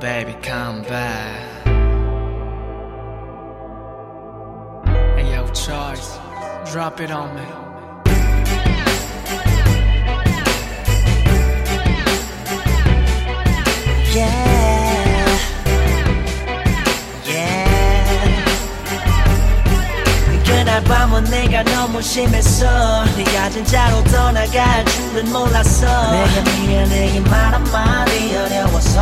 Baby, come back. Hey, yo, Choice, drop it on me. 그날 밤은 내가 너무 심했어. 네가 진짜로 떠나갈 줄은 몰랐어. 내가 미안해 이 말 한마디 어려워서.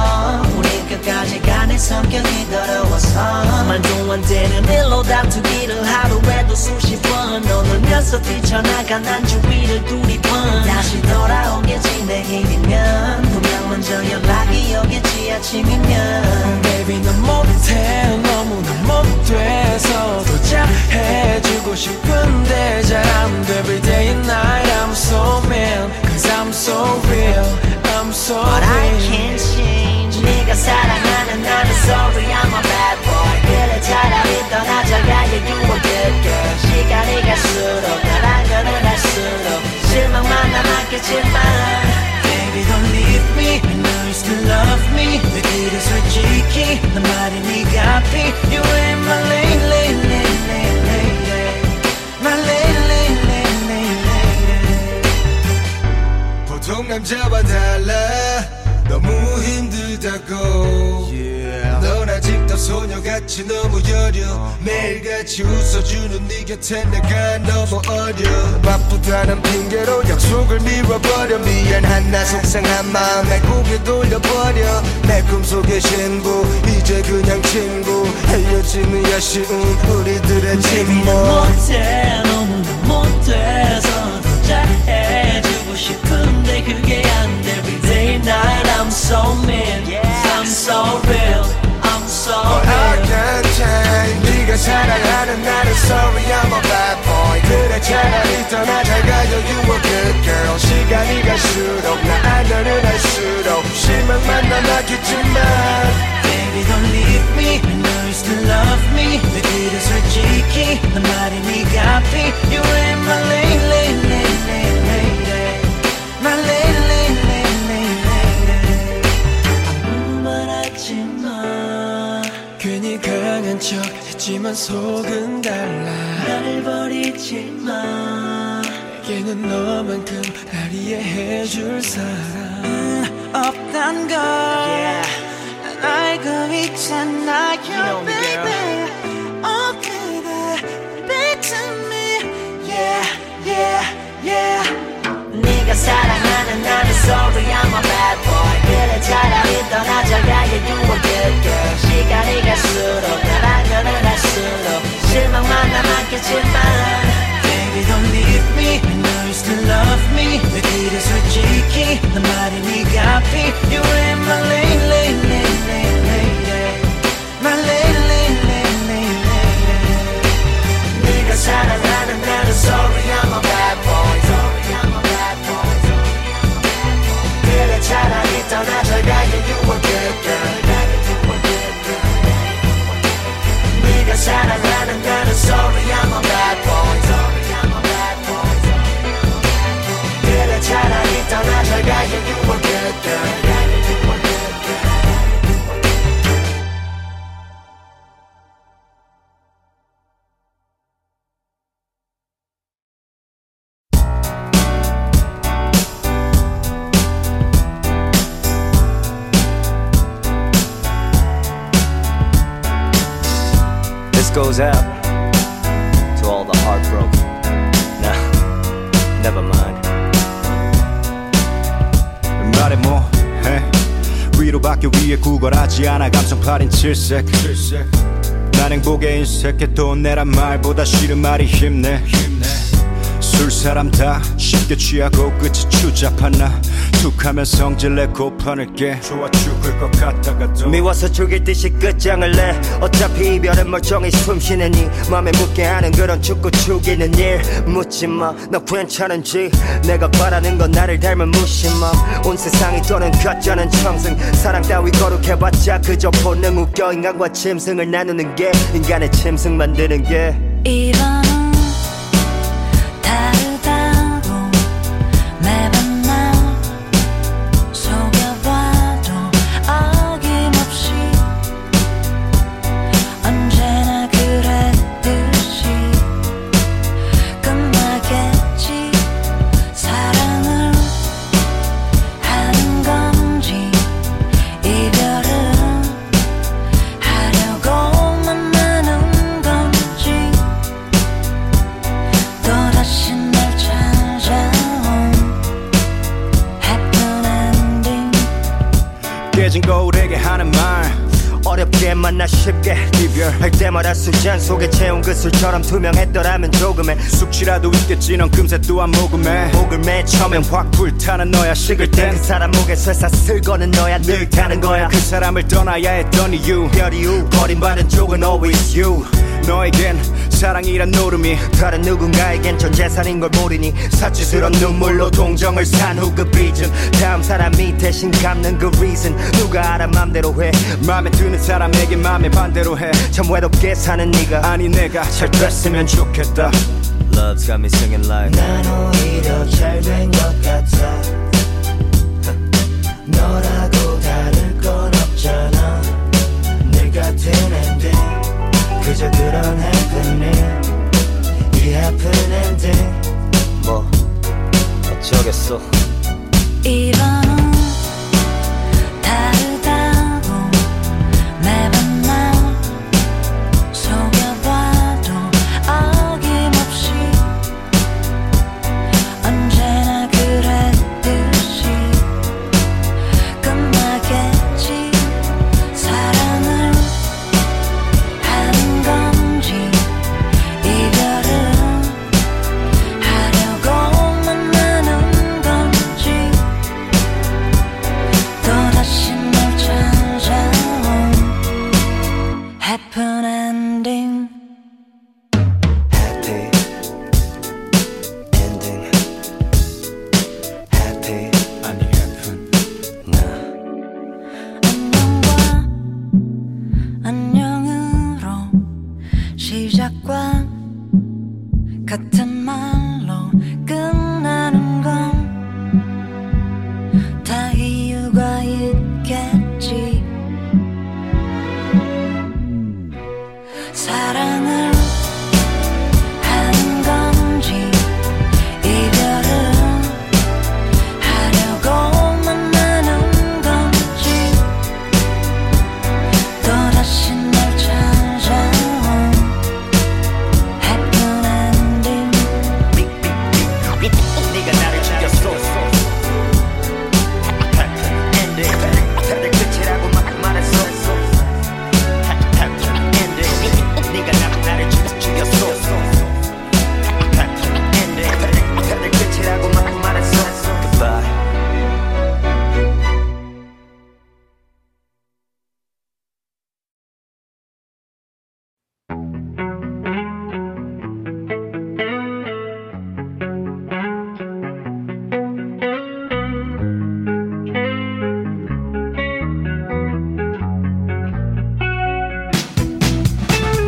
우리 끝까지 간 내 성격이 더러워서. 말도 안 되는 일로 다투기를 하루에도 수십 번. 오늘면서 뛰쳐나간 난 주위를 두리번. 다시 돌아오겠지 내일이면. 분명 먼저 연락이 오겠지 아침이면. Baby 넌 못해 너무나 못돼서 도착해 주고 싶은데 잘 안 돼. Every day and night I'm so mean. Cause I'm so real, I'm so real. But I can't change. 네가 사랑하는 나는 sorry I'm a bad boy. 그래 차라리 떠나자가 얘기워 될게. 시간이 갈수록 날 알면은 할수록 실망만 남았겠지만. Baby don't leave me. I know you still love me. 내 길은 솔직히 난 말이 네가 앞이. You ain't my 남자와 달라 너무 힘들다고. yeah. 넌 아직도 소녀같이 너무 여려. 매일같이 웃어주는 네 곁에 내가 너무 어려. 바쁘다는 핑계로 약속을 미워버려. 미안한 나 속상한 마음 내 고개 돌려버려. 내 꿈속의 신부 이제 그냥 친구. 헤어지는 아쉬운 우리들의 침묵. 못해 너무나 못해서 도착해주고 싶은 그게 안 돼. Every day and night I'm so mean. I'm so real, I'm so real. I can't change. 네가 사랑하는 나는 sorry I'm a bad boy. 그래 차라리 떠나자 가요 you a good girl. 시간이 갈수록 나 알면은 할수록 실망만 남았겠지만. Baby don't leave me. I know you still love me. 내 길은 솔직히 난 말이 네가 앞이. You ain't my lady. My lady. 아무 말 하지마. 괜히 강한 척 했지만 속은 달라. 나를 버리지마. 내게는 너만큼 날 이해해줄 사람은 없단 걸 난 알고 있잖아. Your baby oh baby back to me. Yeah yeah yeah. 네가 사랑하는 나는 sorry I'm a bad boy. 그래 차라리 떠나자가 you a good girl. 시간이 갈수록 날 알면은 할수록 실망만 남았겠지만. Baby don't leave me. I know you still love me. 내 길은 솔직히 난 말이 네가 앞이. You ain't my lady. My lady. 네가 사랑하는 나는 sorry I'm a bad boy. 차라리 떠나자가 you a good girl. 네가 사랑하는 나는 sorry I'm a bad boy. 그래 차라리 떠나자가 you a good girl. Goes out to all the heartbroken. Nah, never mind. 말해 뭐해 위로받기 위해 구걸하지 않아. 감성팔인 질색 난 행복에 인색해. 돈 내란 말보다 싫은 말이 힘내. 술 사람 다 쉽게 취하고 끝이 추잡한 나 툭하면 성질내 고파낼게. 좋아 죽을 것 같다가도 미워서 죽일 듯이 끝장을 내. 어차피 이별은 멀쩡히 숨쉬는 이 맘에 묻게 하는 그런 죽고 죽이는 일. 묻지마 너 괜찮은지. 내가 바라는 건 나를 닮은 무심함. 온 세상이 떠는 가짜는 청승. 사랑 따위 거룩해봤자 그저 본능. 웃겨 인간과 짐승을 나누는 게 인간의 짐승 만드는 게. 이런 다르다고 매번 날 그대 만나 쉽게 이별할 때마다 술잔 속에 채운 그 술처럼 투명했더라면 조금의 숙취라도 있겠지. 넌 금세 또한 모금해 목을 매 처음엔 확 불타는 너야. 식을 땐 그 사람 목에 쇠사 쓸거는 너야. 늘 타는 거야. 그 사람을 떠나야 했던 이유 별이유 버림받은 쪽은 always you. 너에겐 사랑이란 노름이 다른 누군가에겐 전 재산인 걸 모르니 사치스런 눈물로 동정을 산 후 그 빚은 다음 사람이 대신 갚는 그 reason. 누가 알아 맘대로 해. 맘에 드는 사람에게 맘에 반대로 해. 참 외롭게 사는 네가 아니 내가 잘 됐으면 좋겠다. Love's got me singing like 난 오히려 잘 된 것 같아. 너라고 다를 건 없잖아. 늘 같은 ending 그저 그런 happening. 이 happen ending 뭐 어쩌겠어. 이런 다르다고 매번 날 속여봐도 어김없이 언제나 그랬듯이 끝나겠지. 사랑을 하는 건지 이별을 하려고만 하는 건지 또다시 널 찾아온 happen ending. Happy ending. Happy 아니 happen 나 안녕과 안녕으로 시작과 같은 말로 끝나는 건 다 이유가 있겠지. 사랑을 하는 건지 이별을 하려고만 하는 건지 또다시 널 찾아온 happen ending. 네가 나를 죽였어. Ending. 다들 끝이라고 막 말했어. Ending. 네가 나를 죽였어. Ending. 다들 끝이라고 막 말했어. Goodbye.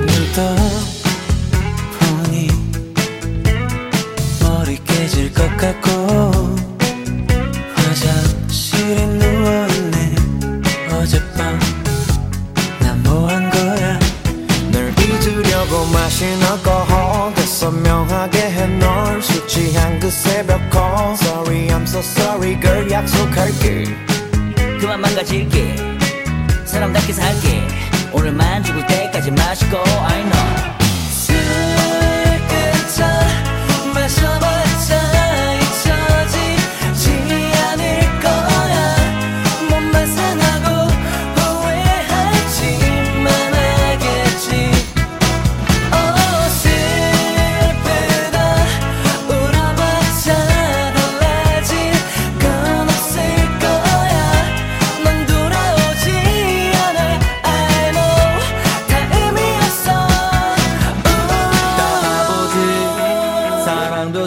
눈떠 보니 머리 깨질 것 같고 화장실에 누워있네. 어젯밤 난 뭐한 거야. 널 잊으려고 마신 알코올 더 선명하게 해널 숙취한 그 새벽 call. Sorry I'm so sorry girl 약속할게. 그만 망가질게. 사람답게 살게. 오늘만 죽을 때까지 마시고 I know 술 끝을 마셔봤자 잊혀지지 않을 거야. 몸만 상하고 후회하지만 알겠지. 오 슬프다 울어봤자 달라질 건 없을 거야. 넌 돌아오지 않아 I know 다 의미없어. 따라보듯 사랑도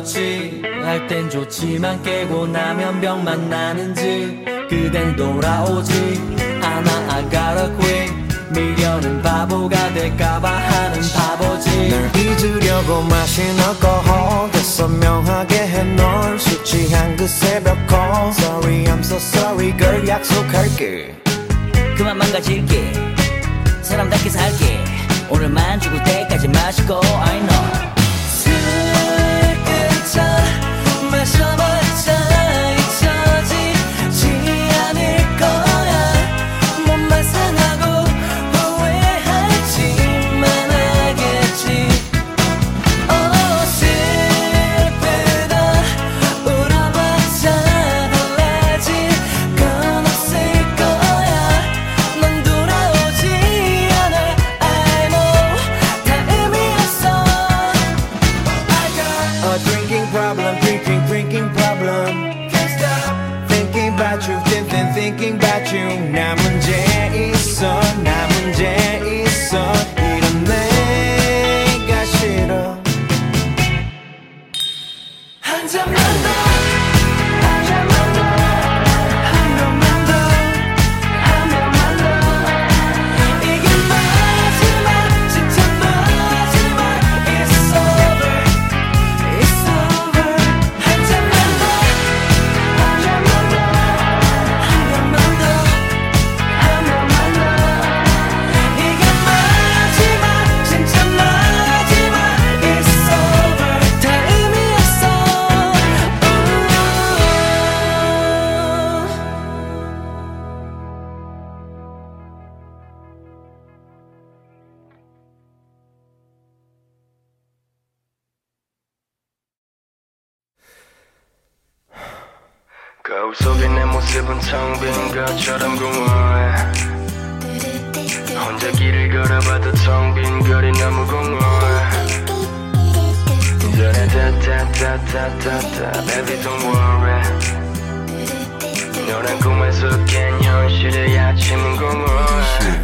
취할 땐 좋지만 깨고 나면 병만 나는지 그댄 돌아오지 않아. I gotta quit 미련은 바보가 될까봐 하는 바보지. 널 잊으려고 마신 alcohol 더 선명하게 해널 숙취한 그 새벽 call. Sorry I'm so sorry girl 약속할게. 그만 망가질게. 사람답게 살게. 오늘만 죽을 때까지 마시고 I know 술 끝을 마셔봤자 잊혀지지 않을 거야. 몸만 상하고 후회하지만 알겠지. 오 슬프다 울어봤자 달라질 건 없을 거야. 넌 돌아오지 거울 속에 내 모습은 텅 빈 것처럼 공허해. 혼자 길을 걸어봐도 텅 빈 거리 너무 공허해. Da-da-da-da-da-da-da baby don't worry. 너란 꿈에서 깬 현실의 아침은 공허해.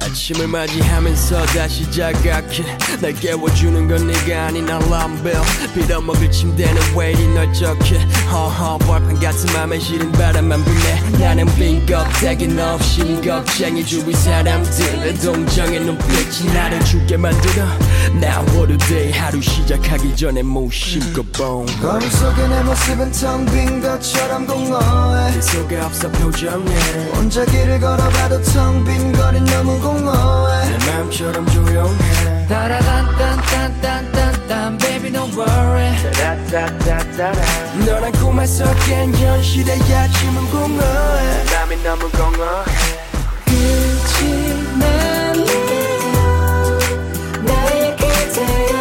아침을 맞이하면서 다시 자각해. 날 깨워주는 건 네가 아닌 알람벨. 빌어먹을 침대는 웨이리 널 적해. 허허 벌판 같은 맘에 시린 바람만 부네. 나는 빈 껍데기 너 없인 겁쟁이. 주위 사람들의 동정의 눈빛이 나를 죽게 만들어. Now what a day. 하루 시작하기 전에 무심코 본 거울 속에 내 모습은 텅 빈 것처럼 공허해. 그 속에 없어 표정에 혼자 길을 걸어봐도 텅 빈 거리 너무 공허해. 내 맘처럼 조용해. 따라단딴딴딴딴딴 baby don't worry. 따라따따따라 너란 꿈에서 깬 현실의 아침은 공허해. 밤이 너무 공허해. 그치만 나의 그대여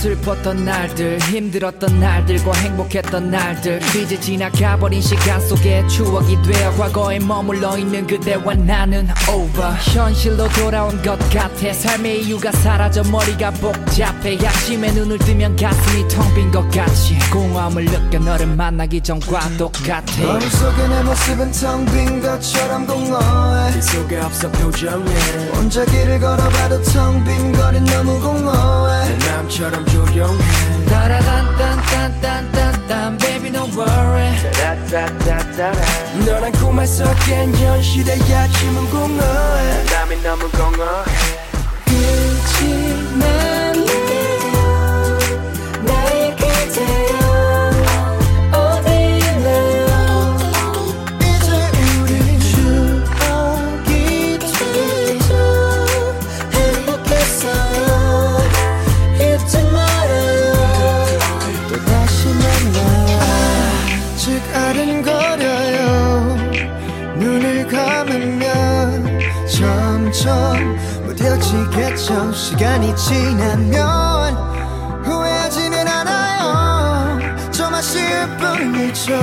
슬펐던 날들, 힘들었던 날들과 행복했던 날들. 이제 지나가버린 시간 속에 추억이 되어 과거에 머물러 있는 그대와 나는 over. 현실로 돌아온 것 같아. 삶의 이유가 사라져 머리가 복잡해. 아침에 눈을 뜨면 가슴이 텅 빈 것 같이 공허함을 느껴. 너를 만나기 전과 똑같아. 거울 속에 내 모습은 텅 빈 것처럼 공허해. 그 속에 없어 표정에 혼자 길을 걸어봐도 텅 빈 거리 너무 공허해. 내 맘처럼 조용해. 따라단딴딴딴딴딴 baby don't worry. 따라따따따라 너란 꿈에서 깬 현실의 아침은 공허해. 밤이 너무 공허해. 그치만 나의 그대여 점점 무뎌지겠죠. 시간이 지나면 후회하지는 않아요. 좀 아쉬울 뿐이죠.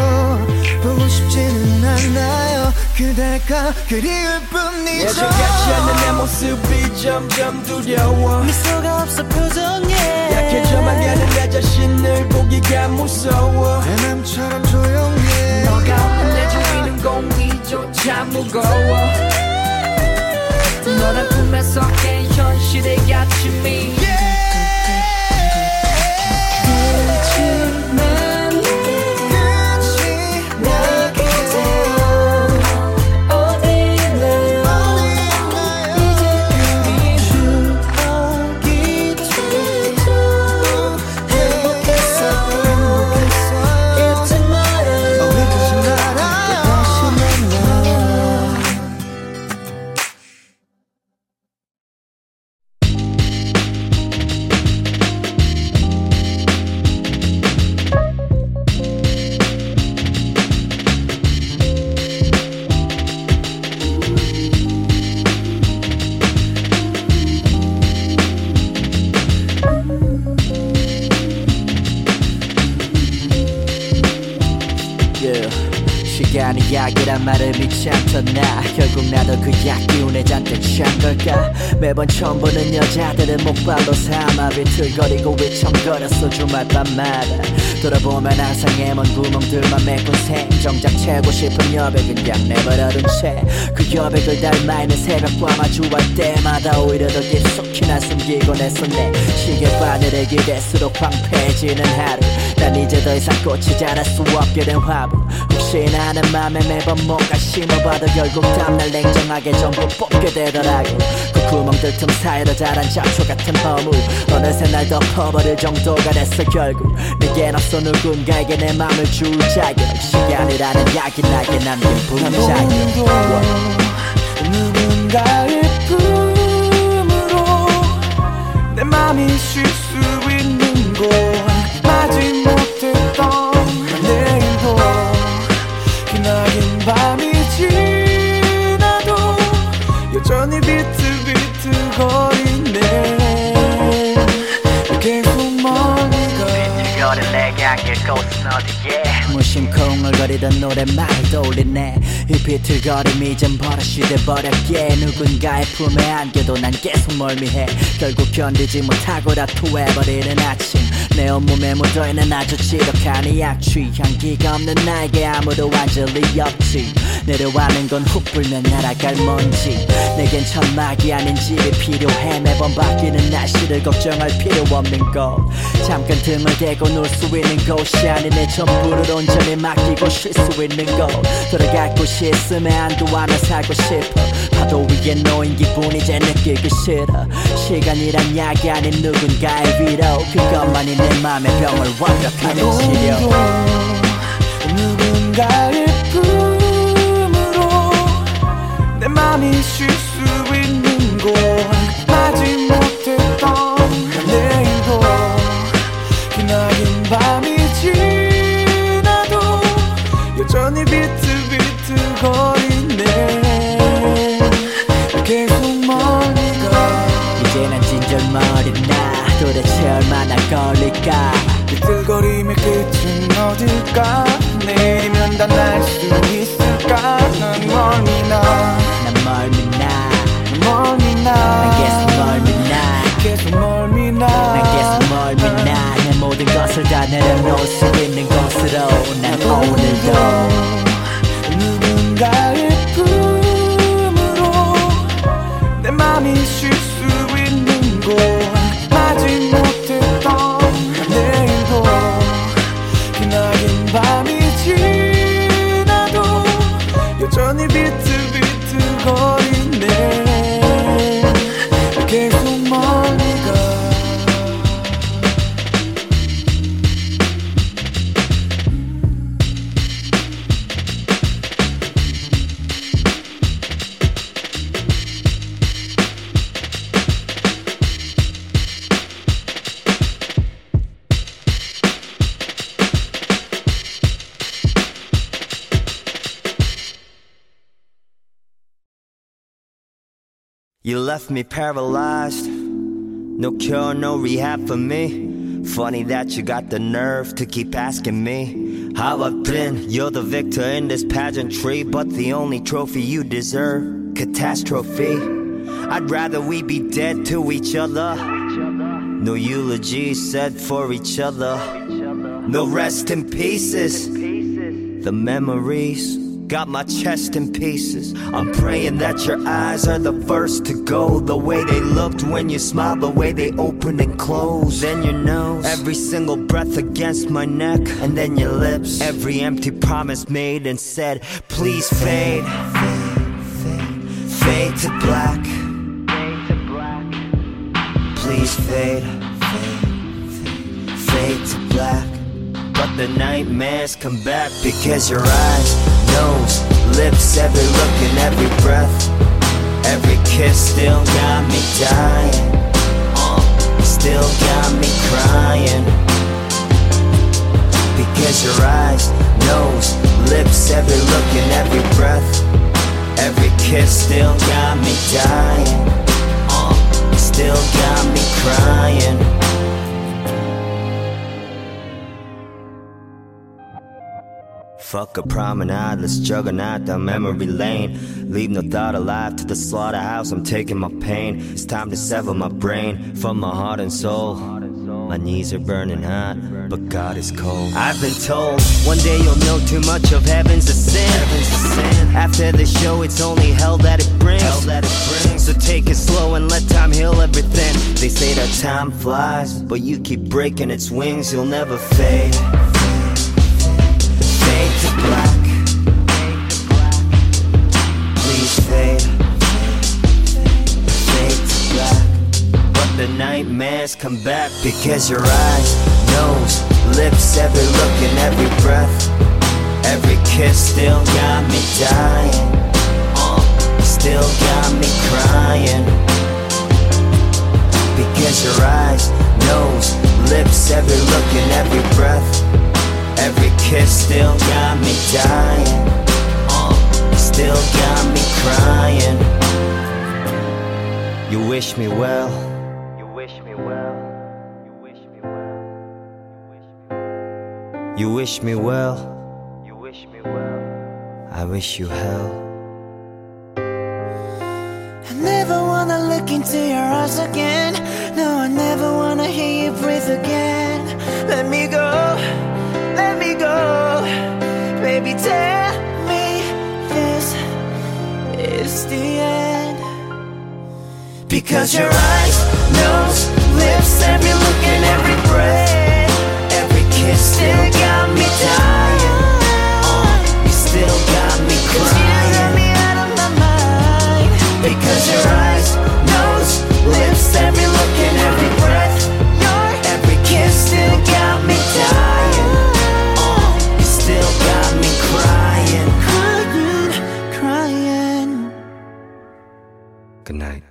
보고 싶지는 않아요. 그대가 그리울 뿐이죠. 예전같지 않는 내 모습이 점점 두려워. 미소가 없어 표정에 약해져만 가는 내 자신을 보기가 무서워. 내 맘처럼 조용해. 너가 없는 내 주위는 공기조차 무거워. 너란 꿈에서 깬 현실의 아침이 그치만 나의 그대여 어딨나요. 이제 우리 추억이 되죠. 행복했어요. 잊지 말아요. 왜 그러지 말아요. 다시 만나요. 약이란 말을 믿지 않던 나 결국 나도 그 약 기운에 잔뜩 찬 걸까. 매번 처음 보는 여자들은 목발로 삼아 비틀거리고 위청거렸어. 주말 밤마다 돌아보면 항상 애먼 구멍들만 메꾼 셈. 정작 채우고 싶은 여백은 그냥 내버려둔 채 그 여백을 닮아 있는 새벽과 마주할 때마다 오히려 더 깊숙이 날 숨기곤 했어. 내 시계 바늘에 기댈수록 황폐해지는 하루. 난 이제 더 이상 꽃이 자랄 수 없게 된 화분. 혹시나 하는 맘에 매번 뭔가 심어봐도 결국 다음날 냉정하게 전부 뽑게 되더라고. 그 구멍들 틈 사이로 자란 잡초 같은 허물 어느새 날 덮어버릴 정도가 됐어. 결국 내겐 없어 누군가에게 내 맘을 줄 자격. 시간이라는 약이 나게 남긴 분자격. 누군가의 품으로 내 맘이 쉴 수 있는 곳 마지 못했던 내 무심코 흥얼거리던 노랫말이 떠올리네. 이 비틀거림이 이젠 버릇이 돼버렸기에 누군가의 품에 안겨도 난 계속 멀미해. 결국 견디지 못하고 다투해버리는 아침, 내 온몸에 묻어있는 아주 지독한 이 악취. 향기가 없는 나에게 아무도 앉을 리 없지. 내려와는 건 훅 불면 날아갈 먼지. 내겐 천막이 아닌 집이 필요해. 매번 바뀌는 날씨를 걱정할 필요 없는 곳, 잠깐 등을 대고 놀 수 있는 곳이 아닌 내 전부를 온전히 맡기고 쉴 수 있는 곳. 돌아갈 곳이 있음에 안도하며 살고 싶어. 파도 위에 놓인 기분 이제 느끼기 싫어. 시간이란 약이 아닌 누군가의 위로, 그것만이 내 맘의 병을 완벽하게 치료. 누군가의 품으로 내 맘이 쉴 수 있는 곳, 마지막 여전히 비틀비틀거리네. 계속 멀리가 이제 난 진절머리나. 도대체 얼마나 걸릴까? 비틀거림의 끝은 어딜까? 내일이면 다 날 수 있을까? 난 멀미나, 난 멀미나, 난 멀미나, 난 계속 멀미나, 계속 멀미나, 난 계속 멀미나. 내 모든 것을 다 내려놓을 수 있는 곳으로 난 오늘도 나의 품으로 내 맘이 쉴 수 있는 곳, 마지 못했던 내일도 기나긴 밤이 지나도 여전히 비틀비틀거리네. 계속 멀리 You left me paralyzed, no cure, no rehab for me. Funny that you got the nerve to keep asking me how I've been. You're the victor in this pageantry, but the only trophy you deserve, catastrophe. I'd rather we be dead to each other. No eulogies said for each other. No rest in pieces. The memories got my chest in pieces. I'm praying that your eyes are the first to go. The way they looked when you smiled, the way they opened and closed. Then your nose, every single breath against my neck. And then your lips, every empty promise made and said, please fade, fade to black. Please fade, fade to black. But the nightmares come back because your eyes, nose, lips, every look and every breath, every kiss still got me dying, still got me crying. Because your eyes, nose, lips, every look and every breath, every kiss still got me dying, still got me crying. Fuck a promenade, let's juggernaut down memory lane. Leave no thought alive to the slaughterhouse, I'm taking my pain. It's time to sever my brain from my heart and soul. My knees are burning hot, but God is cold. I've been told, one day you'll know too much of heaven's a sin. After the show, it's only hell that it brings. So take it slow and let time heal everything. They say that time flies, but you keep breaking its wings, you'll never fade. Black. Please fade, fade to black. But the nightmares come back because your eyes, nose, lips, every look and every breath, every kiss still got me dying, still got me crying. Because your eyes, nose, lips, every look and every breath, every kiss still got me dying, still got me crying. You wish me well, you wish me well, you wish me well, you wish me well. You wish me well, I wish you hell. I never wanna look into your eyes again. No, I never wanna hear you breathe again. Let me go, let me go. Baby, tell me this is the end. Because your eyes, nose, lips, every look and every breath, every kiss still got me dying. You still got me crying. You got me out of my mind. Because your eyes, nose, lips, every look and every breath, every kiss still got me dying. You still got me crying, crying, crying. Good night.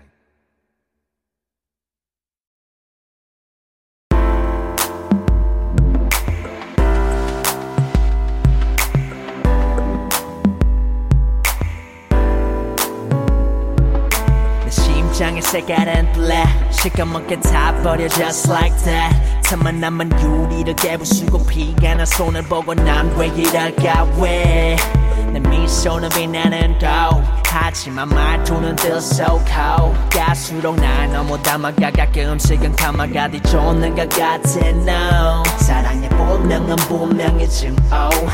심장이 새까란 black 시커멓게 다 버려 just like that. 틈만 남은 유리를 깨부수고 피가 나 손을 보고 난 왜 이럴까 왜 내 미소는 빛나는 dough 하지만 말투는 still so cold. 갈수록 날 너무 담아가 가끔씩은 감아가 뒤쫓는 것 같아 no. 사랑의 본명은 분명히 증오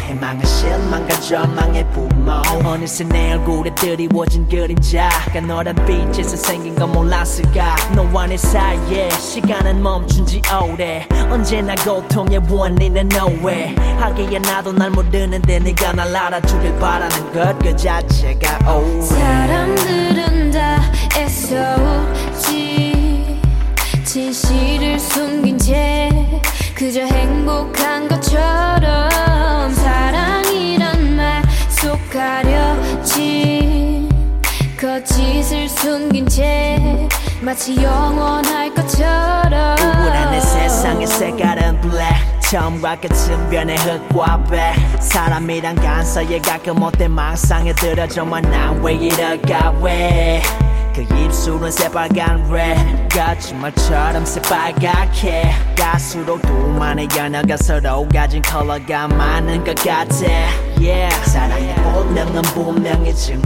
희망은 실망과 절망의 부모. 어느새 내 얼굴에 드리워진 그림자가 너란 빛에서 생긴 건 몰랐을까. 너와 내 사이에 시간은 멈춘 지 오래 언제나 고통의 원인은 너의 하기에 나도 날 모르는데 네가 날 알아주길 바라는 것 그 자체가 오해. 사람들은 다 애써지 진실을 숨긴 채 그저 행복한 것처럼 사랑이란 말 속 가려진 거짓을 숨긴 채 마치 영원할 것처럼 우울한 내 세상의 색깔은 black 처음과 끝은 변해 흙과 배 사람이란 간사에 가끔 어때 망상에 들어져만 난 왜 이럴까 왜 그 입술은 새빨간 red 거짓말처럼 새빨갛게 갈수록 둘만의 연어가 서로 가진 컬러가 많은 것 같아 yeah. 사랑의 본능은 분명히 증오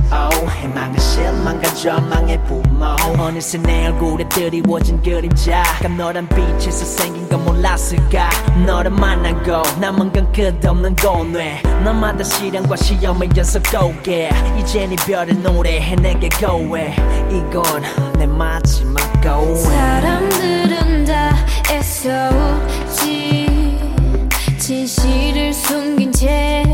희망은 실망과 절망의 부모. 어느새 내 얼굴에 드리워진 그림자가 너란 빛에서 생긴 건 몰랐을까. 너를 만나고 남은 건 끝없는 고뇌 너마다 실험과 시험의 연속 고개 이젠 이별을 노래해 내게 고해 이건 내 마지막 고해. 사람들은 다 애써지 진실을 숨긴 채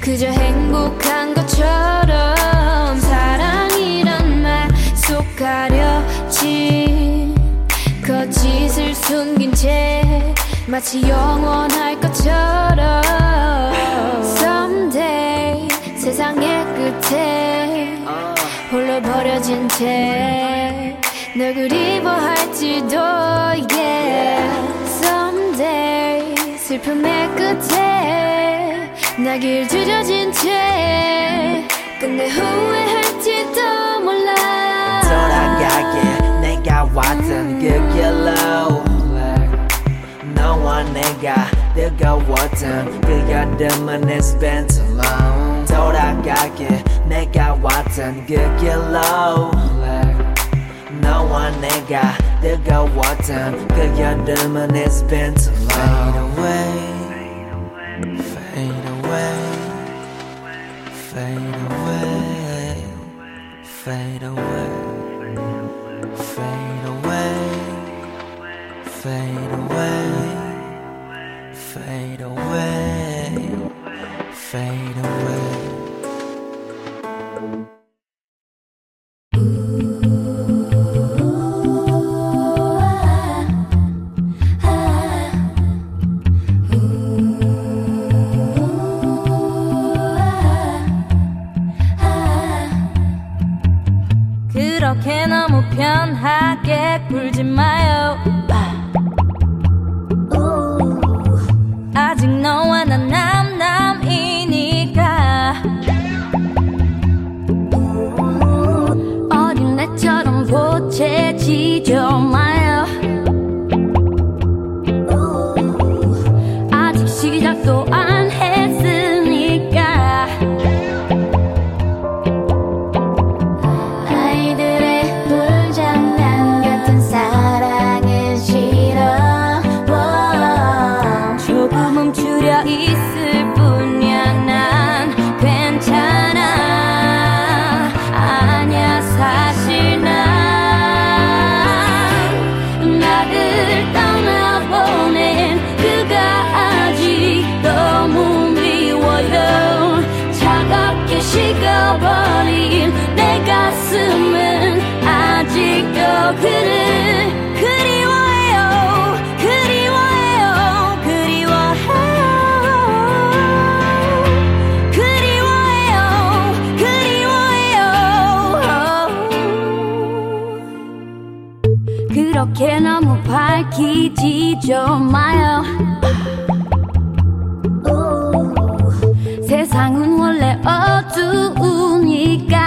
그저 행복한 것처럼 사랑이란 말 속 가려진 거짓을 숨긴 채 마치 영원할 것처럼 Someday 세상의 끝에 홀로 버려진 채 널 그리워할지도 yeah. Someday 슬픔의 끝에 나 길들여진 채 끝내 후회할지도 몰라. 돌아가게 내가 왔던 그 길로 너와 내가 뜨거웠던 그 여름은 It's been too long. 돌아가게 내가 왔던 그 길로 너와 내가 뜨거웠던 그 여름은 It's been too long. Fade away, fade away, fade away, fade away, fade away, fade away, fade away, fade away. 그렇게 너무 편하게 굴지 마요. 아직 너와 난 남남이니까 어린애처럼 보채지죠 마요. 아직 시작도 안 그를 그리워해요, 그리워해요, 그리워해요, 그리워해요, 그리워해요. 그렇게 너무 밝히지 좀 마요. 세상은 원래 어두우니까.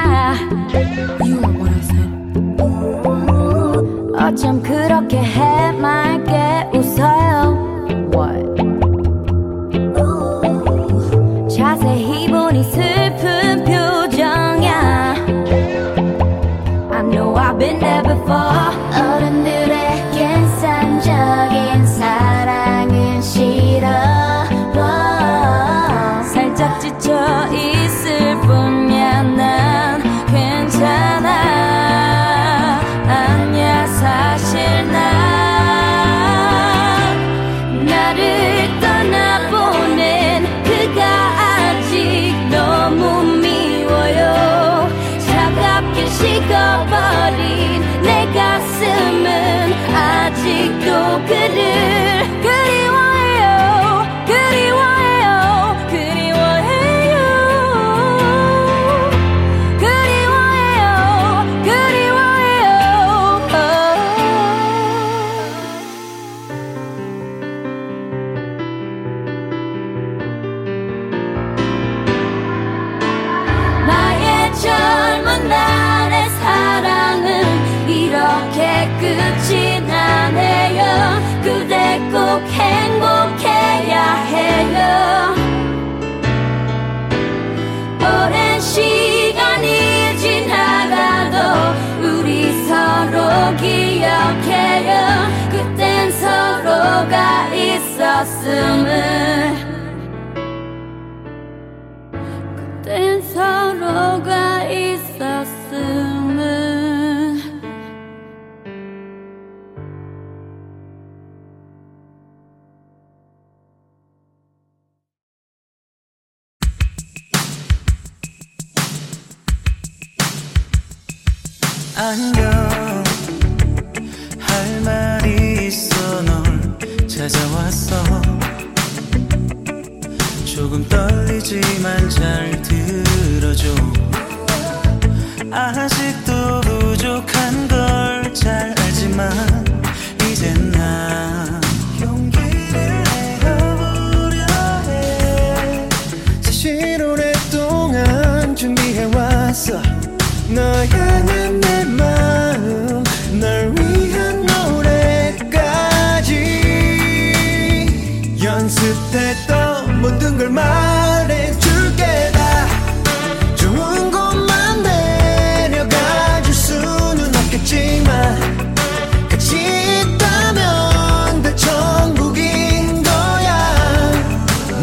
어쩜 그렇게 해맑게 웃어요. What? 자세히 보니 슬픈 표정이야. I know I've been there before. 어른들에겐 쌍적인 사랑은 싫어. 살짝 지쳐 있을 뿐이야. 난 괜찮아. 식어버린 내 가슴은 아직도 그를 그리워해요, 그리워해요, 그리워해요, 그리워해요, 그리워해요. 나의 젊은 날 끝이 나네요. 그대 꼭 행복해야 해요. 오랜 시간이 지나가도 우리 서로 기억해요. 그땐 서로가 있었음을, 그땐 서로가 있었음을. 안녕, 할 말이 있어 널 찾아왔어. 조금 떨리지만 잘 들어줘. 아직도 부족한 걸 잘 알지만 이젠 나 용기를 내어보려 해. 사실 오랫동안 준비해왔어. 너 향한 내 마음, 널 위한 노래까지. 연습했던 모든 걸 말해줄게. 다 좋은 곳만 데려가줄 수는 없겠지만 같이 있다면 다 천국인 거야.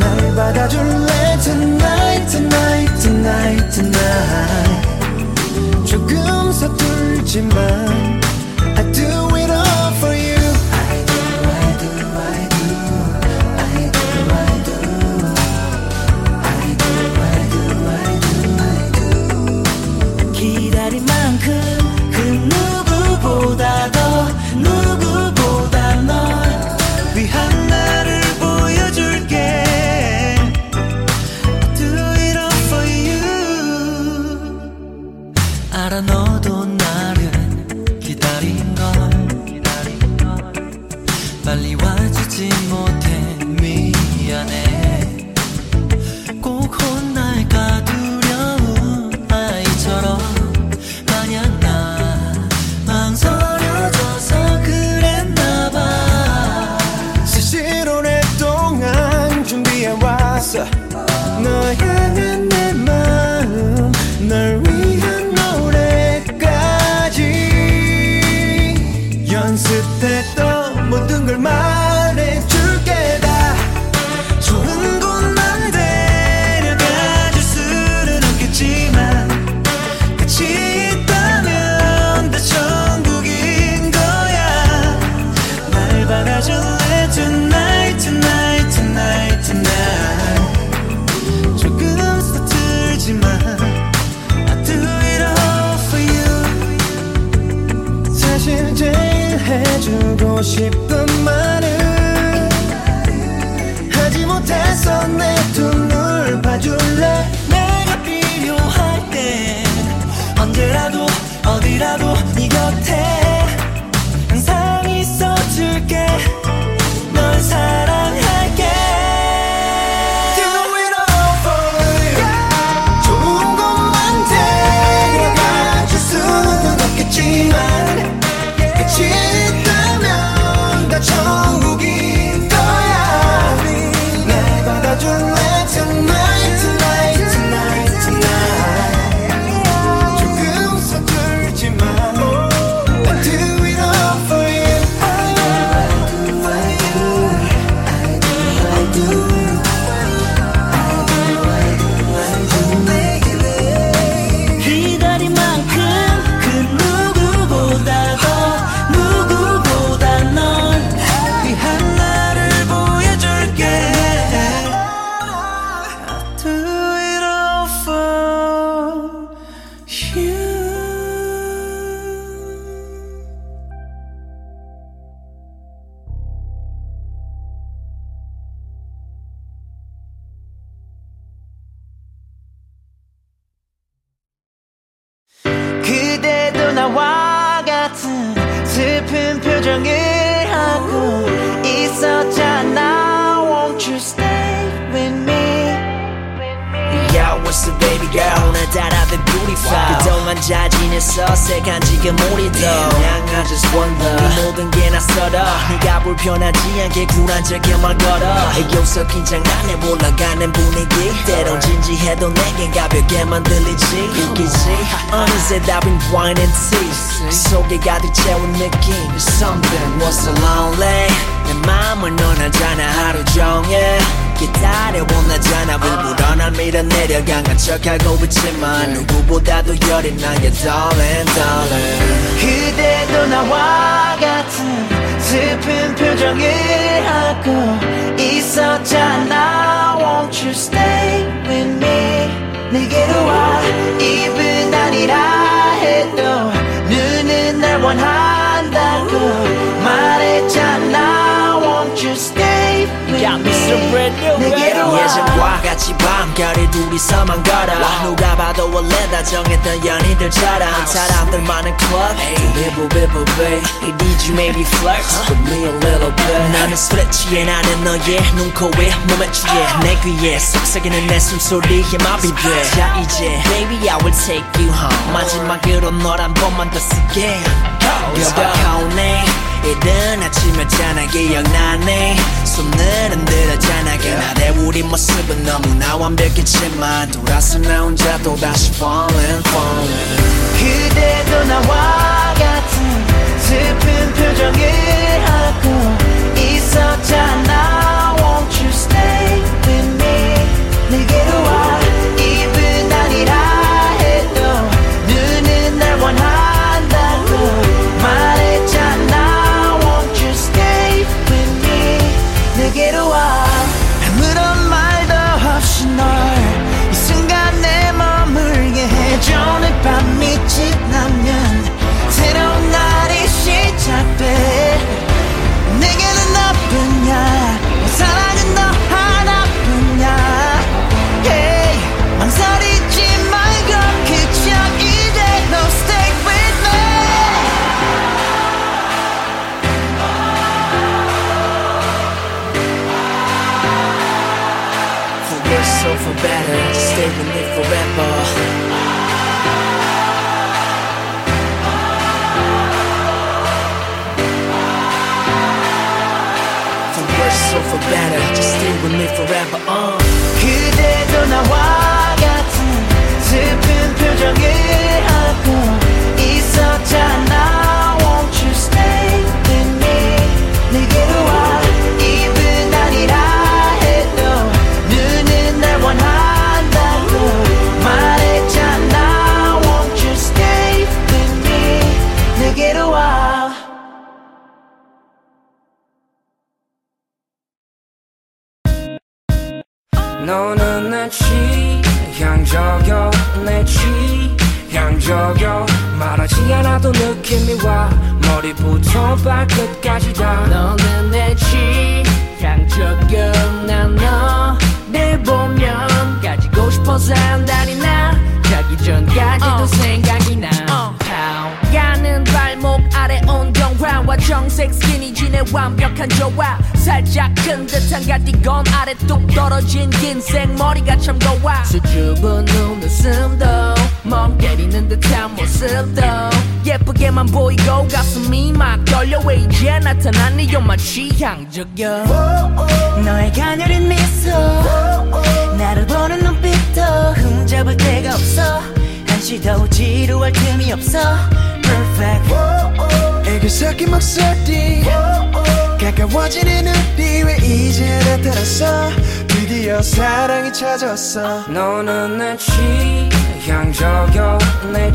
날 받아줄래 tonight, tonight, tonight, tonight. 조금 서툴지만 I do it all for you. I do, I do, I do, I do, I do, I do, I do, I do. 기다린 만큼 그 누구보다 더, 누구보다 널 위한 나를 보여줄게. I do it all for you. 알아, 너도 나를 기다린 걸 빨리 와주지 못해 미안해. 꼭 혼날까 두려운 아이처럼 마냥 나 망설여져서 그랬나봐. 사실 오랫동안 준비해왔어. 너 향한 내 마음, 널 위한 노래까지. 연습했던 모든 걸 말해줄게. 다 좋은 곳만 데려가줄 수는 없겠지만 같이 있다면 다 천국인 거야. 날 받아줄래 tonight, tonight, tonight, tonight. 조금 서툴지만 do it all for you. 그대도 나와 같은 슬픈 표정을 하고 있었잖아. Won't you stay with me? Yeah, what's up, baby girl? 오늘따라 the beautiful. 그동안 잘 지냈어. 색한 지금 우리도. And I just wonder. 네 모든 게 낯설어. 네가 불편하지 않게 굴한 적에 말 걸어. 애교 섞인 장난에 올라가는 분위기. 때론 진지해도 내겐 가볍게만 들리지. 웃기지. 어느새 다 빈 wine and tea. 속에 가득 채운 느낌. Something was so lonely. 내 맘을 원하잖아 하루 종일 기다려 원하잖아 불불어 날 밀어내려 강한 척하고 있지만 누구보다도 열이 나게 darling darling 그대도 나와 같은 슬픈 표정을 하고 있었잖아 Won't you stay with me 내게로 와 입은 아니라 해도 눈은 날 원한다고 말했잖아 Won't you stay with me? 예전과 같이 밤결이 둘이서만 걸어 누가 봐도 원래 다 정했던 연인들처럼 사람들 많은 club Bible babe Did you maybe flirt with me a little bit? 나는 술에 취해 나는 너의 눈코에 몸에 취해 내 귀에 속삭이는 내 숨소리에 맘이 돼 자 이제 Baby I will take you home 마지막으로 널 한 번만 더 쓰게 여보카오네 이른 아침에 짠아 기억나네 손을 흔들었잖아 그날의 우리 모습은 너무나 완벽했지만 돌아서 나 혼자 또다시 falling falling 그대도 나와 같은 슬픈 표정을 하고 있었잖아 Won't you stay with me 내게로 와 입은 아니라 해도 눈은 날 원한다고 말했잖아 내게로 와 아무런 말도 없이 널 이 순간 내 머물게 해줘 내 밤이 지나면 새로운 날이 시작돼 내게는 너뿐이야 내 사랑은 너 하나뿐이야 hey, 망설이지 말고 그저 이대로 stay with me So for better, just stay with me forever For worse, so for better, just stay with me forever 그대도 나와 같은 슬픈 표정을 하고 있었잖아 Won't you stay with me 내게로 와 입은 아니라 날 원한다고 말했잖아 Won't you stay with me 내게로 와 너는 내 취향적여 내 취향적여 말하지 않아도 느낌이 와 머리부터 발끝까지 다 너는 내 취향적여 난 너 늘 보면 가지고 싶어서 한달이 나 자기 전까지도 생각이 나 가는 발목 아래 온경화와 정색 스키니진의 완벽한 조화 살짝 큰 듯한 가디건 아래 뚝 떨어진 긴 생머리가 참 고와 수줍은 웃음도 멍 때리는 듯한 모습도 예쁘게만 보이고 가슴이 막 떨려 왜 이제 나타난 네 엄마 취향적여 너의 가녀린 미소 나를 보는 눈빛도 흠잡을 데가 없어 한시도 지루할 틈이 없어 Perfect 애교 섞인 목소리 가까워지는 눈빛 왜 이제 나타났어 드디어 사랑이 찾아왔어 너는 내 취향적여 내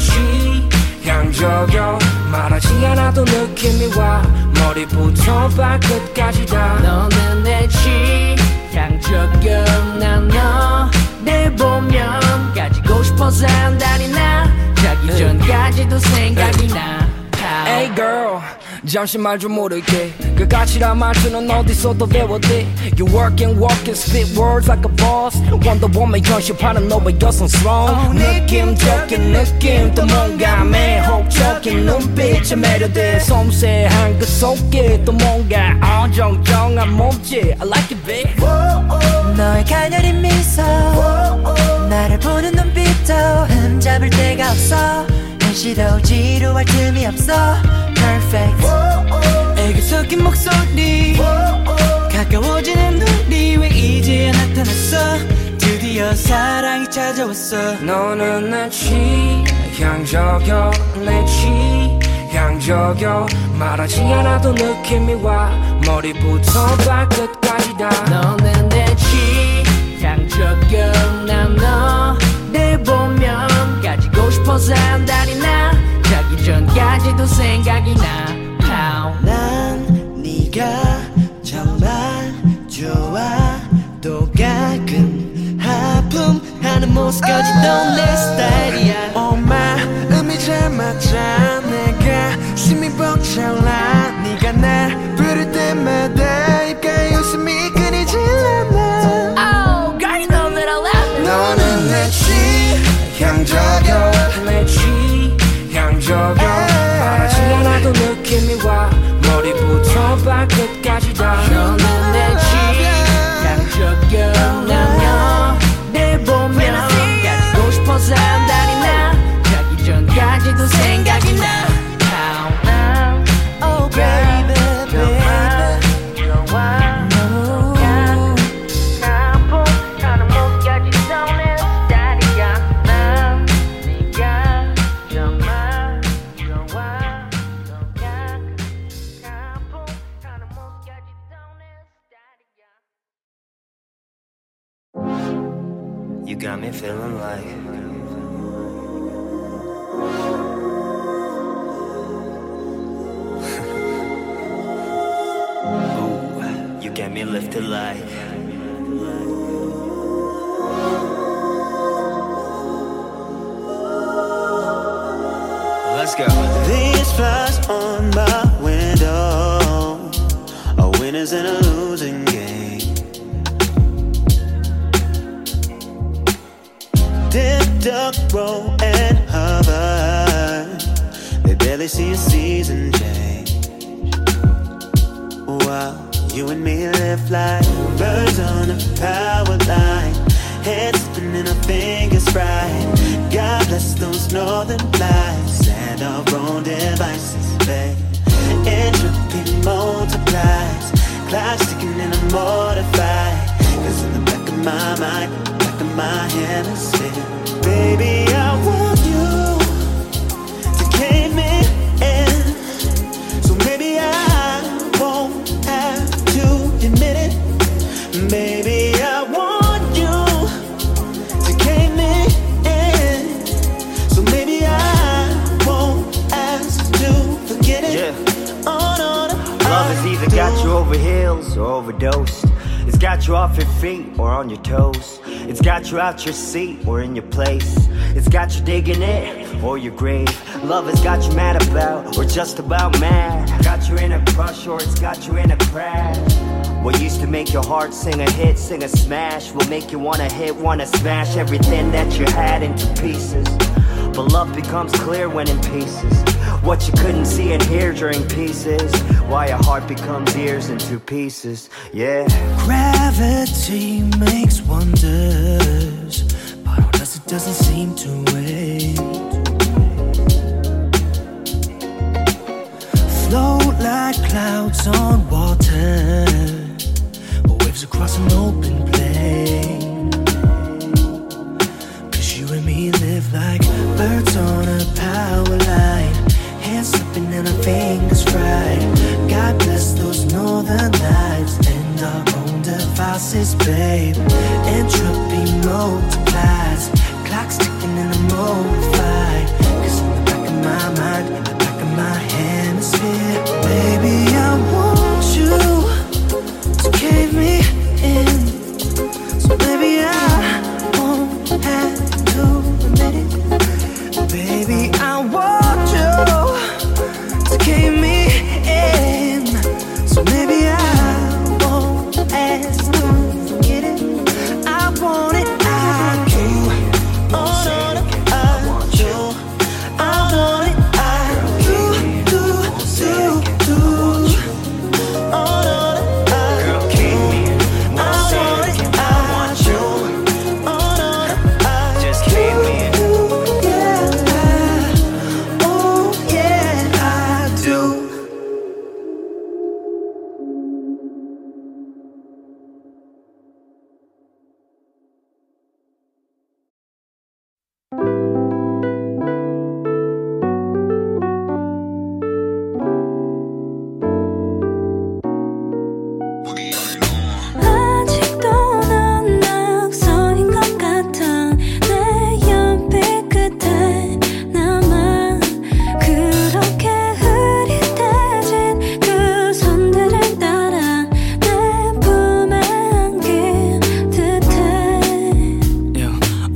취향적여 말하지 않아도 느낌이 와 머리부터 발끝까지 다 너는 내 취향적여 난 너 산다니 나 자기 전까지도 생각이 나. Hey girl 잠시 말 좀 모를게. 그까칠한 말투는 어디서도 배웠대. You work and walk and spit words like a boss. Wonder Woman 연습하는 너의 여성스러운 느낌적인 느낌 또 뭔가 매혹적인 눈빛에 매료돼. 섬세한 그 속에 또 뭔가 정정한 몸짓. I like it babe. 너의 가녀린 미소 나를 보는 눈빛도 흠잡을 데가 없어. 시도 지루할 틈이 없어 Perfect 애교 섞인 목소리 가까워지는 우리 왜 이제야 나타났어. 드디어 사랑이 찾아왔어. 너는 내 취향적여 내 취향적여 말하지 않아도 느낌이 와 머리부터 발끝까지 다. 너는 내 취향적여 난 너를 보면 가지고 싶어 산다니 나 자기 전까지도 생각이 나. Pow. 난 네가 정말 좋아 또 가끔 하품하는 모습까지도 내 스타일이야. 마음이 잘 맞아 내가 심히 벅찰라. 네가 날 부를 때마다 입가에 웃음이 끊이질 않아. 너는 내 취향적여 내 취향적여 말하지 않아도 느낌이 와 머리부터 발끝까지 다. 너는 내 취향적여 난 너를 보면 가지고 싶어 산다니 나 자기 전까지도 생각이 나. Oh baby baby 좋아 You got me feeling like ooh, you got me lifted like let's go. These flies on my window are winners and a losing game. Dip, duck, roll, and hover. They barely see a season change. Wow, you and me live like birds on a power line. Head spinning, our fingers fried. God bless those northern lights and our own devices, babe. Entropy multiplies. Clocks ticking and I'm mortified. 'Cause in the back of my mind my hand is said, baby, I want you to cave me in. So maybe I won't have to admit it. Maybe I want you to cave me in. So maybe I won't ask to forget it. Yeah. Oh, no, no, love has either got you over hills or overdosed. It's got you off your feet or on your toes. It's got you out your seat or in your place. It's got you digging it or your grave. Love has got you mad about or just about mad. Got you in a crush or it's got you in a crash. What used to make your heart sing a hit, sing a smash, will make you wanna hit, wanna smash everything that you had into pieces. But love becomes clear when in pieces. What you couldn't see and hear during pieces. Why your heart becomes ears into pieces. Yeah. Gravity makes wonders, but on us it doesn't seem to wait. Float like clouds on water, or waves across an open plain. 'Cause you and me live like birds on a power line. Hands slipping and our fingers fried. God bless those northern lights and our own devices, babe. Entropy multiplies. Clocks ticking in the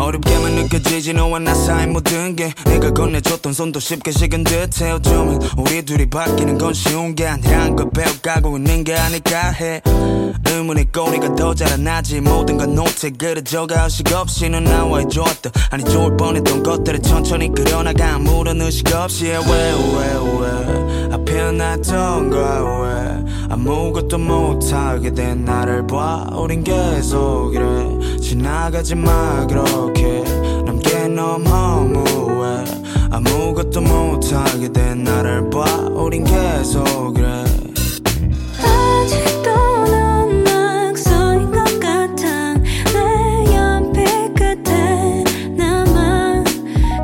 어렵게만 느껴지지 너와 나 사이 모든 게 내가 건네줬던 손도 쉽게 식은 듯해. 어쩌면 우리 둘이 바뀌는 건 쉬운 게 아니란 걸 배워가고 있는 게 아닐까 해. 의문의 꼬리가 더 자라나지 모든 건 노트에 그려져가 의식 없이 넌 나와의 좋았던 아니 좋을 뻔했던 것들을 천천히 그려나가 아무런 의식 없이 해. 왜 하필 났던 거야. 왜 아무것도 못하게 된 나를 봐. 우린 계속 이래 지나가지 마 그렇게 남게 너무 허무해. 아무것도 못하게 된 나를 봐. 우린 계속 이래 아직도 넌 낙서인 것 같아. 내 연필 끝에 남아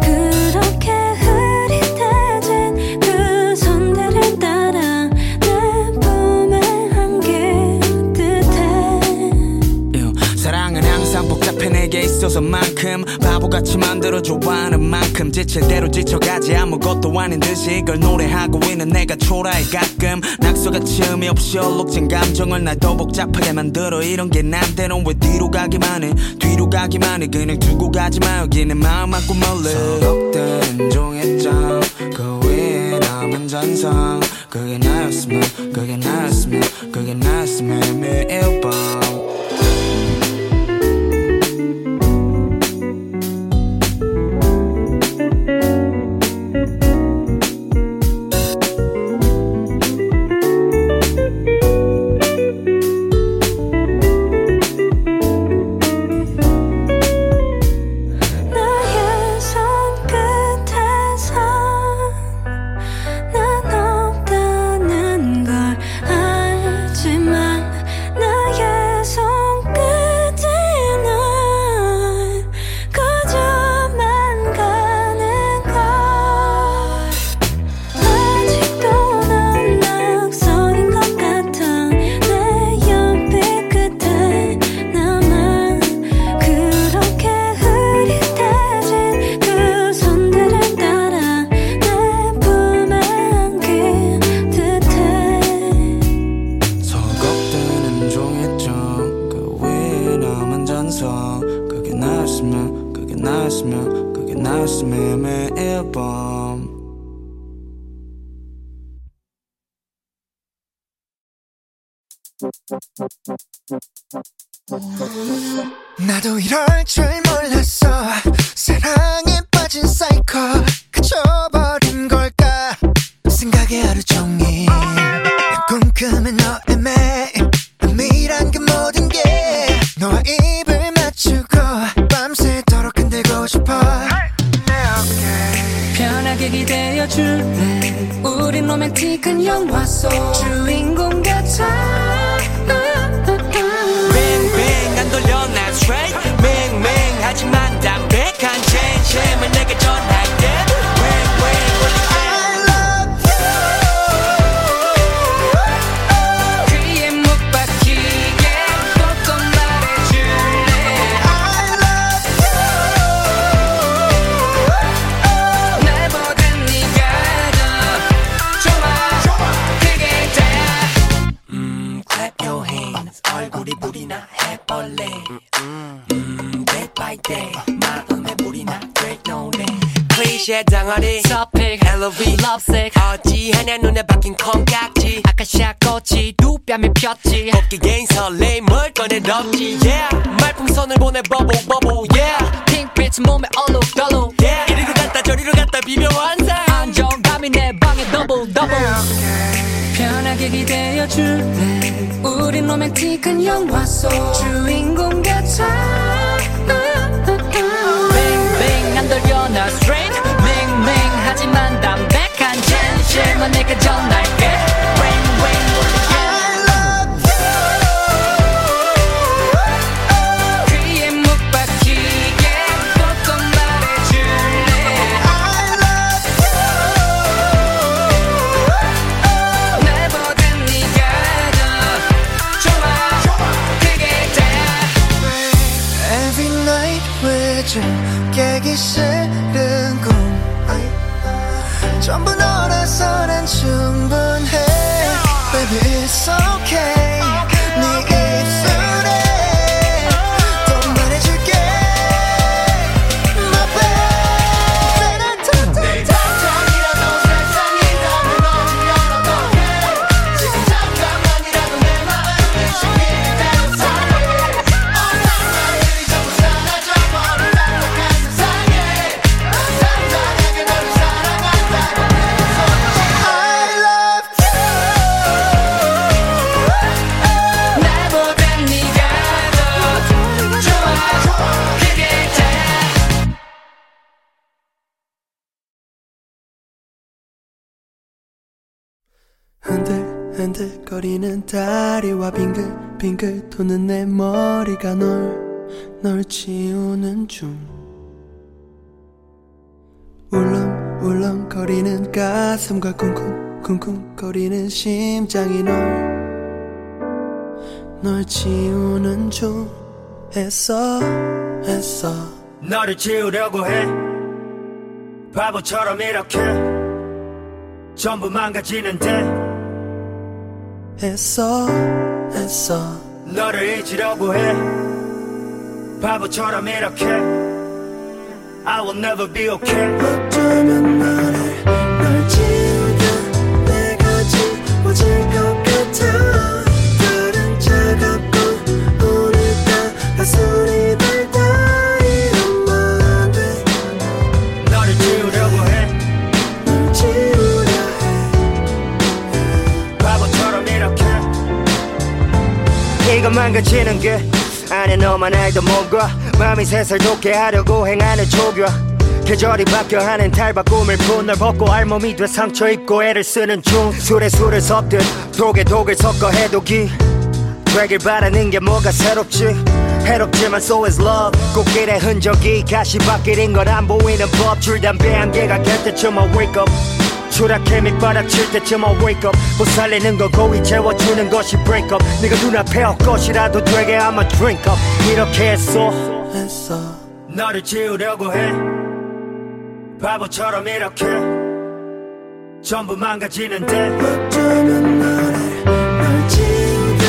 그렇게 흐릿해진 그 손들을 따라 내 품에 안길 듯해. 사랑은 항상 복잡해 내게 있어서만큼 바보같이 만들어 좋아하는 만큼 지칠 대로 지쳐가지 아무것도 아닌 듯이 이걸 노래하고 있는 내가 초라해. 가끔 낙서같이 의미 없이 얼룩진 감정을 날 더 복잡하게 만들어. 이런 게 난데 넌 왜 뒤로 가기만 해 뒤로 가기만 해. 그냥 두고 가지 마 여기 내 마음 안고 멀리. 서걱된 종이 장 그 위에 남은 잔상 그게 나였으면 그게 나였으면 그게 나였으면 매일 밤 나도 이럴 줄 몰랐어. 사랑에 빠진 사이코 갇혀버린 걸까. 생각에 하루 종일 난 꿈꾸면 너의 매일 남이란 그 모든 게 너와 입을 맞추고 밤새도록 흔들고 싶어. 내 어깨 편하게 기대어줄래. 우린 로맨틱한 영화 속 주인공 같아. 맹맹하지만 담백한 젠젠을 내게 전할게. I love you. 귀에 못 박히게 꼭꼭 말해줄래. I love you. 나보단 네가 더 좋아. 그게 다. Clap your hands. 얼굴이 불이 나 해벌레. 마음에 불이 나 great no name. 클리셰 당아리 서픽 엘로비 러브색 어찌하냐 눈에 박힌 콩깍지 아카시아 꽃이 두 뺨에 폈지. 꽃기계인 설렘을 꺼내 덮지 yeah. 말풍선을 보내 버블 버블 yeah. 핑빛은 몸에 얼룩덜룩 yeah. 이리로 갔다 저리로 갔다 비벼 환상. 안정감이 내 방에 더블 더블. 편하게 기대어줄래. 우린 로맨틱한 영화 속 주인공 같아. 나 straight 맹맹하지만 담백한 젠실만 내게 전할게. I love you. 귀에 못 박히게 꼭꼭 말해줄래. I love you. 나보단 네가 더 좋아. 그게 다. Every night with you 깨기 싫은 꿈 전부 너라서 난 충분해. Baby it's okay. 네 입술에 또 말해줄게. 흔들흔들거리는 다리와 빙글빙글 도는 내 머리가 널 지우는 중. 울렁울렁거리는 가슴과 쿵쿵쿵쿵거리는 심장이 널 지우는 중. 애써 너를 지우려고 해. 바보처럼 이렇게 전부 망가지는데. 애써 너를 잊으려고 해. 바보처럼 이렇게 I will never be okay. 어쩌면 널 지우면 내가 지워질 것 같아. 다른 차갑고 오늘따라 소리 들다 이러면 안 돼. 너를 지우려고 해. 널 지우려 해. 바보처럼 이렇게 네가 망가지는 게 아니 너만 알던 뭔가 마음이 세살 돋게 하려고 행하는 초교. 계절이 바뀌어 하는 탈바 꿈을 푼 널 벗고 알몸이 돼 상처 입고 애를 쓰는 중. 술에 술을 섞듯 독에 독을 섞어 해독이 되길 바라는 게 뭐가 새롭지. 해롭지만 so is love. 꽃길의 흔적이 가시밭길인 걸 안 보이는 법. 줄 담배 한 개가 갤 때쯤 I wake up. 추락해 밑바닥 칠 때쯤 I wake up. 못 살리는 건 고이 채워주는 것이 break up. 네가 눈앞에 엇것이라도 되게 I'm a drink up. 이렇게 했어 너를 지우려고 해. 바보처럼 이렇게 전부 망가지는데. 어쩌면 널 지우면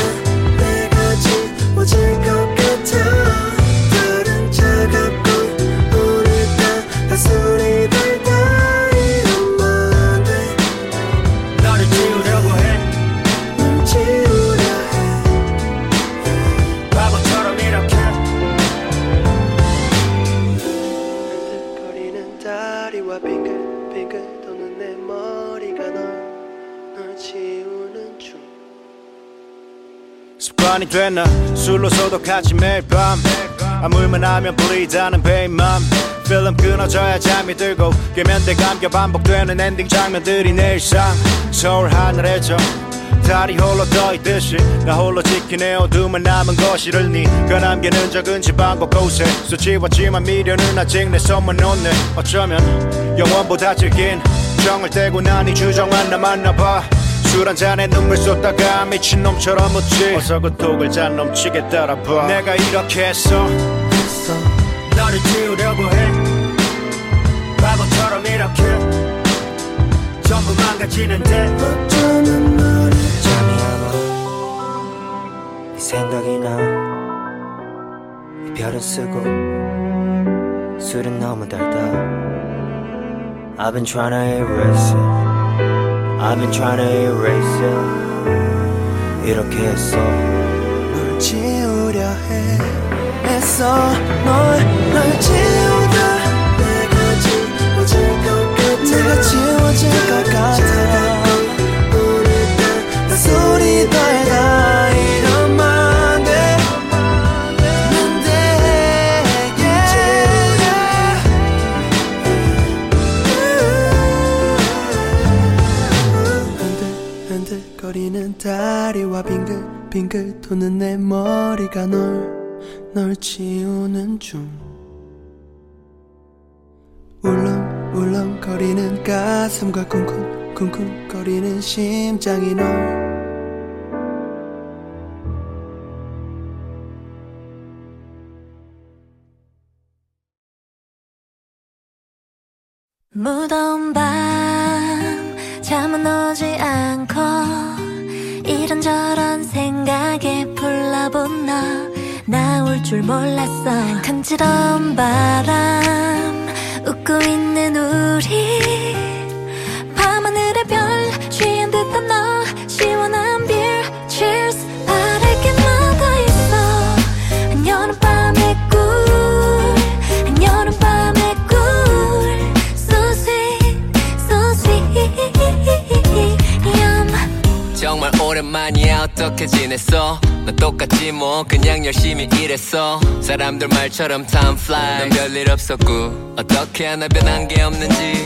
내가 지워질 것 같아. 다른 차갑고 오늘따라 소리 들다. 습관이 됐나 술로 소독하지 매일 밤. 아물만 하면 불이다는 배인맘. 필름 끊어져야 잠이 들고 깨면 대감겨 반복되는 엔딩 장면들이 내 일상. 서울 하늘에 저 달이 홀로 떠있듯이 나 홀로 지키네 어둠에 남은 거실을 네가 남기는 작은 집안 곳곳에 수치웠지만 미련은 아직 내 손만 놓네. 어쩌면 영원보다 질긴 정을 떼고 난 이 주정한 나 만나봐. 술 한잔에 눈물 쏟다가 미친놈처럼 웃지. 어서 그 독을 잔 넘치게 따라봐. 내가 이렇게 했어 너를 지우려고 해. 바보처럼 이렇게 전부 망가지는데. 어쩌면 너를 잠이 안 와. 네 생각이 나. 이 별은 쓰고 술은 너무 달다. I've been trying to erase it. I've been trying to erase it. 이렇게 했어 널 지우려 해. 했어 널 지우다. 내가 지워질 것 같아. 내가 지워질 것 같아. 오늘따라 나 소리 달다 이러면 안 돼. 흔들흔들거리는 다리와 빙글빙글 도는 내 머리가 널 지우는 중. 울렁울렁거리는 가슴과 쿵쿵쿵쿵거리는 심장이 널. 무더운 밤 잠은 오지 않고 이런저런 생각에 불러본 너 나올 줄 몰랐어. 간지러운 바람 웃고 있는 우리 밤하늘의 별 취한 듯한 너 시원한 빌 Cheers. 바랄 게 많아 있어. 한 여름밤의 꿀. 한 여름밤의 꿀. So sweet so sweet. 정말 오랜만이야. 어떻게 지냈어? 난 똑같지 뭐 그냥 열심히 일했어. 사람들 말처럼 time flies. 난 별일 없었고 어떻게 하나 변한 게 없는지.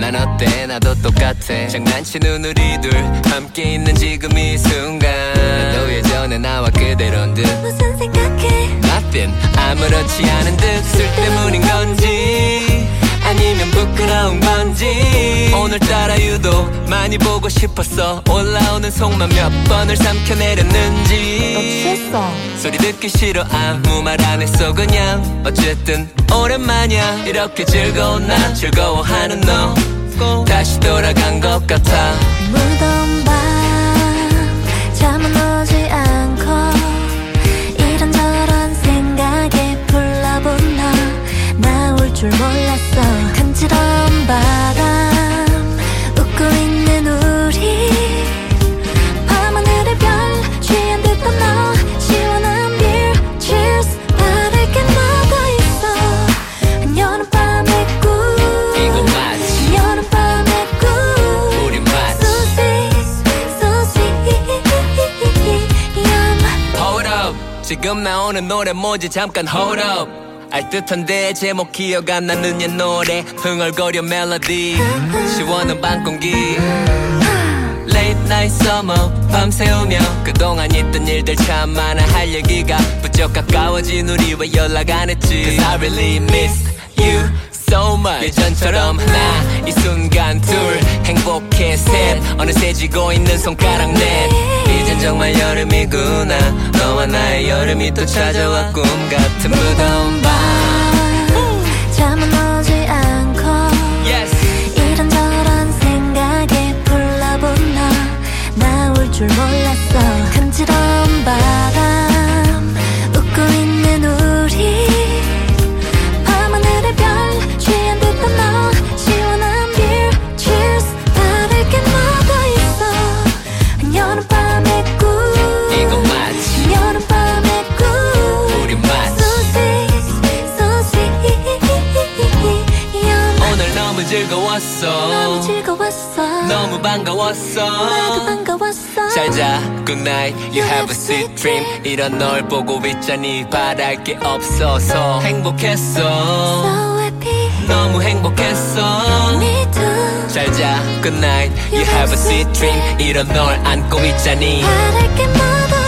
난 어때 나도 똑같아. 장난치는 우리 둘 함께 있는 지금 이 순간. 나도 예전에 나와 그대로인 듯. 무슨 생각해? Nothing. 아무렇지 않은 듯. 쓸데문인 건지 아니면 부끄러운 건지. 오늘따라 유독 많이 보고 싶었어. 올라오는 속만 몇 번을 삼켜내렸는지. 너 취했어. 소리 듣기 싫어. 아무 말 안 했어. 그냥 어쨌든 오랜만이야. 이렇게 즐거운 나 즐거워하는 너 꼭 다시 돌아간 것 같아. 무더운 밤 잠은 오지 않고 이런저런 생각에 불러본 너 나 올 줄 몰랐어. 간지러운 바람 웃고 있는 우리 밤하늘의 별 취한 듯한 너 시원한 beer cheers 바랄 게 나가 있어. 여름밤의 꿈 이거 맞지. 여름밤의 꿈 우리 맞지. So sweet so sweet. Hold up 지금 나오는 노래 뭐지. 잠깐 hold up 알듯한데 제목 기억 안 나는 옛 노래. 흥얼거려 멜로디 시원한 밤 공기. Late night summer 밤새우며 그동안 있던 일들 참 많아. 할 얘기가 부쩍 가까워진 우리 왜 연락 안 했지. Cause I really miss you so much. 예전처럼 나 이 순간 둘 행복해 셋. 어느새 쥐고 있는 손가락 넷. 이젠 정말 여름이구나. 너와 나의 여름이 또 찾아와. 꿈 같은 무더운 밤 잠은 오지 않고 yes. 이런저런 생각에 불러본 너 나 올 줄 몰랐어. 간지러운 바람 웃고 있는 우리 밤하늘의 별 취한 듯한 너 시원한 beer cheers 바랄 게 나가 있어. 여름밤의 꿈 이거 맞지. 여름밤의 꿈 우리 맞지. 너무 즐거웠어. 너무 반가웠어. 나도 반가웠어. 잘자 good night you have a sweet dream. 이런 널 보고 있자니 바랄 게 없어서. 행복했어 so happy. 너무 행복했어. me too. 잘자 good night you have a sweet dream. 이런 널 안고 있자니 바랄 게 많아.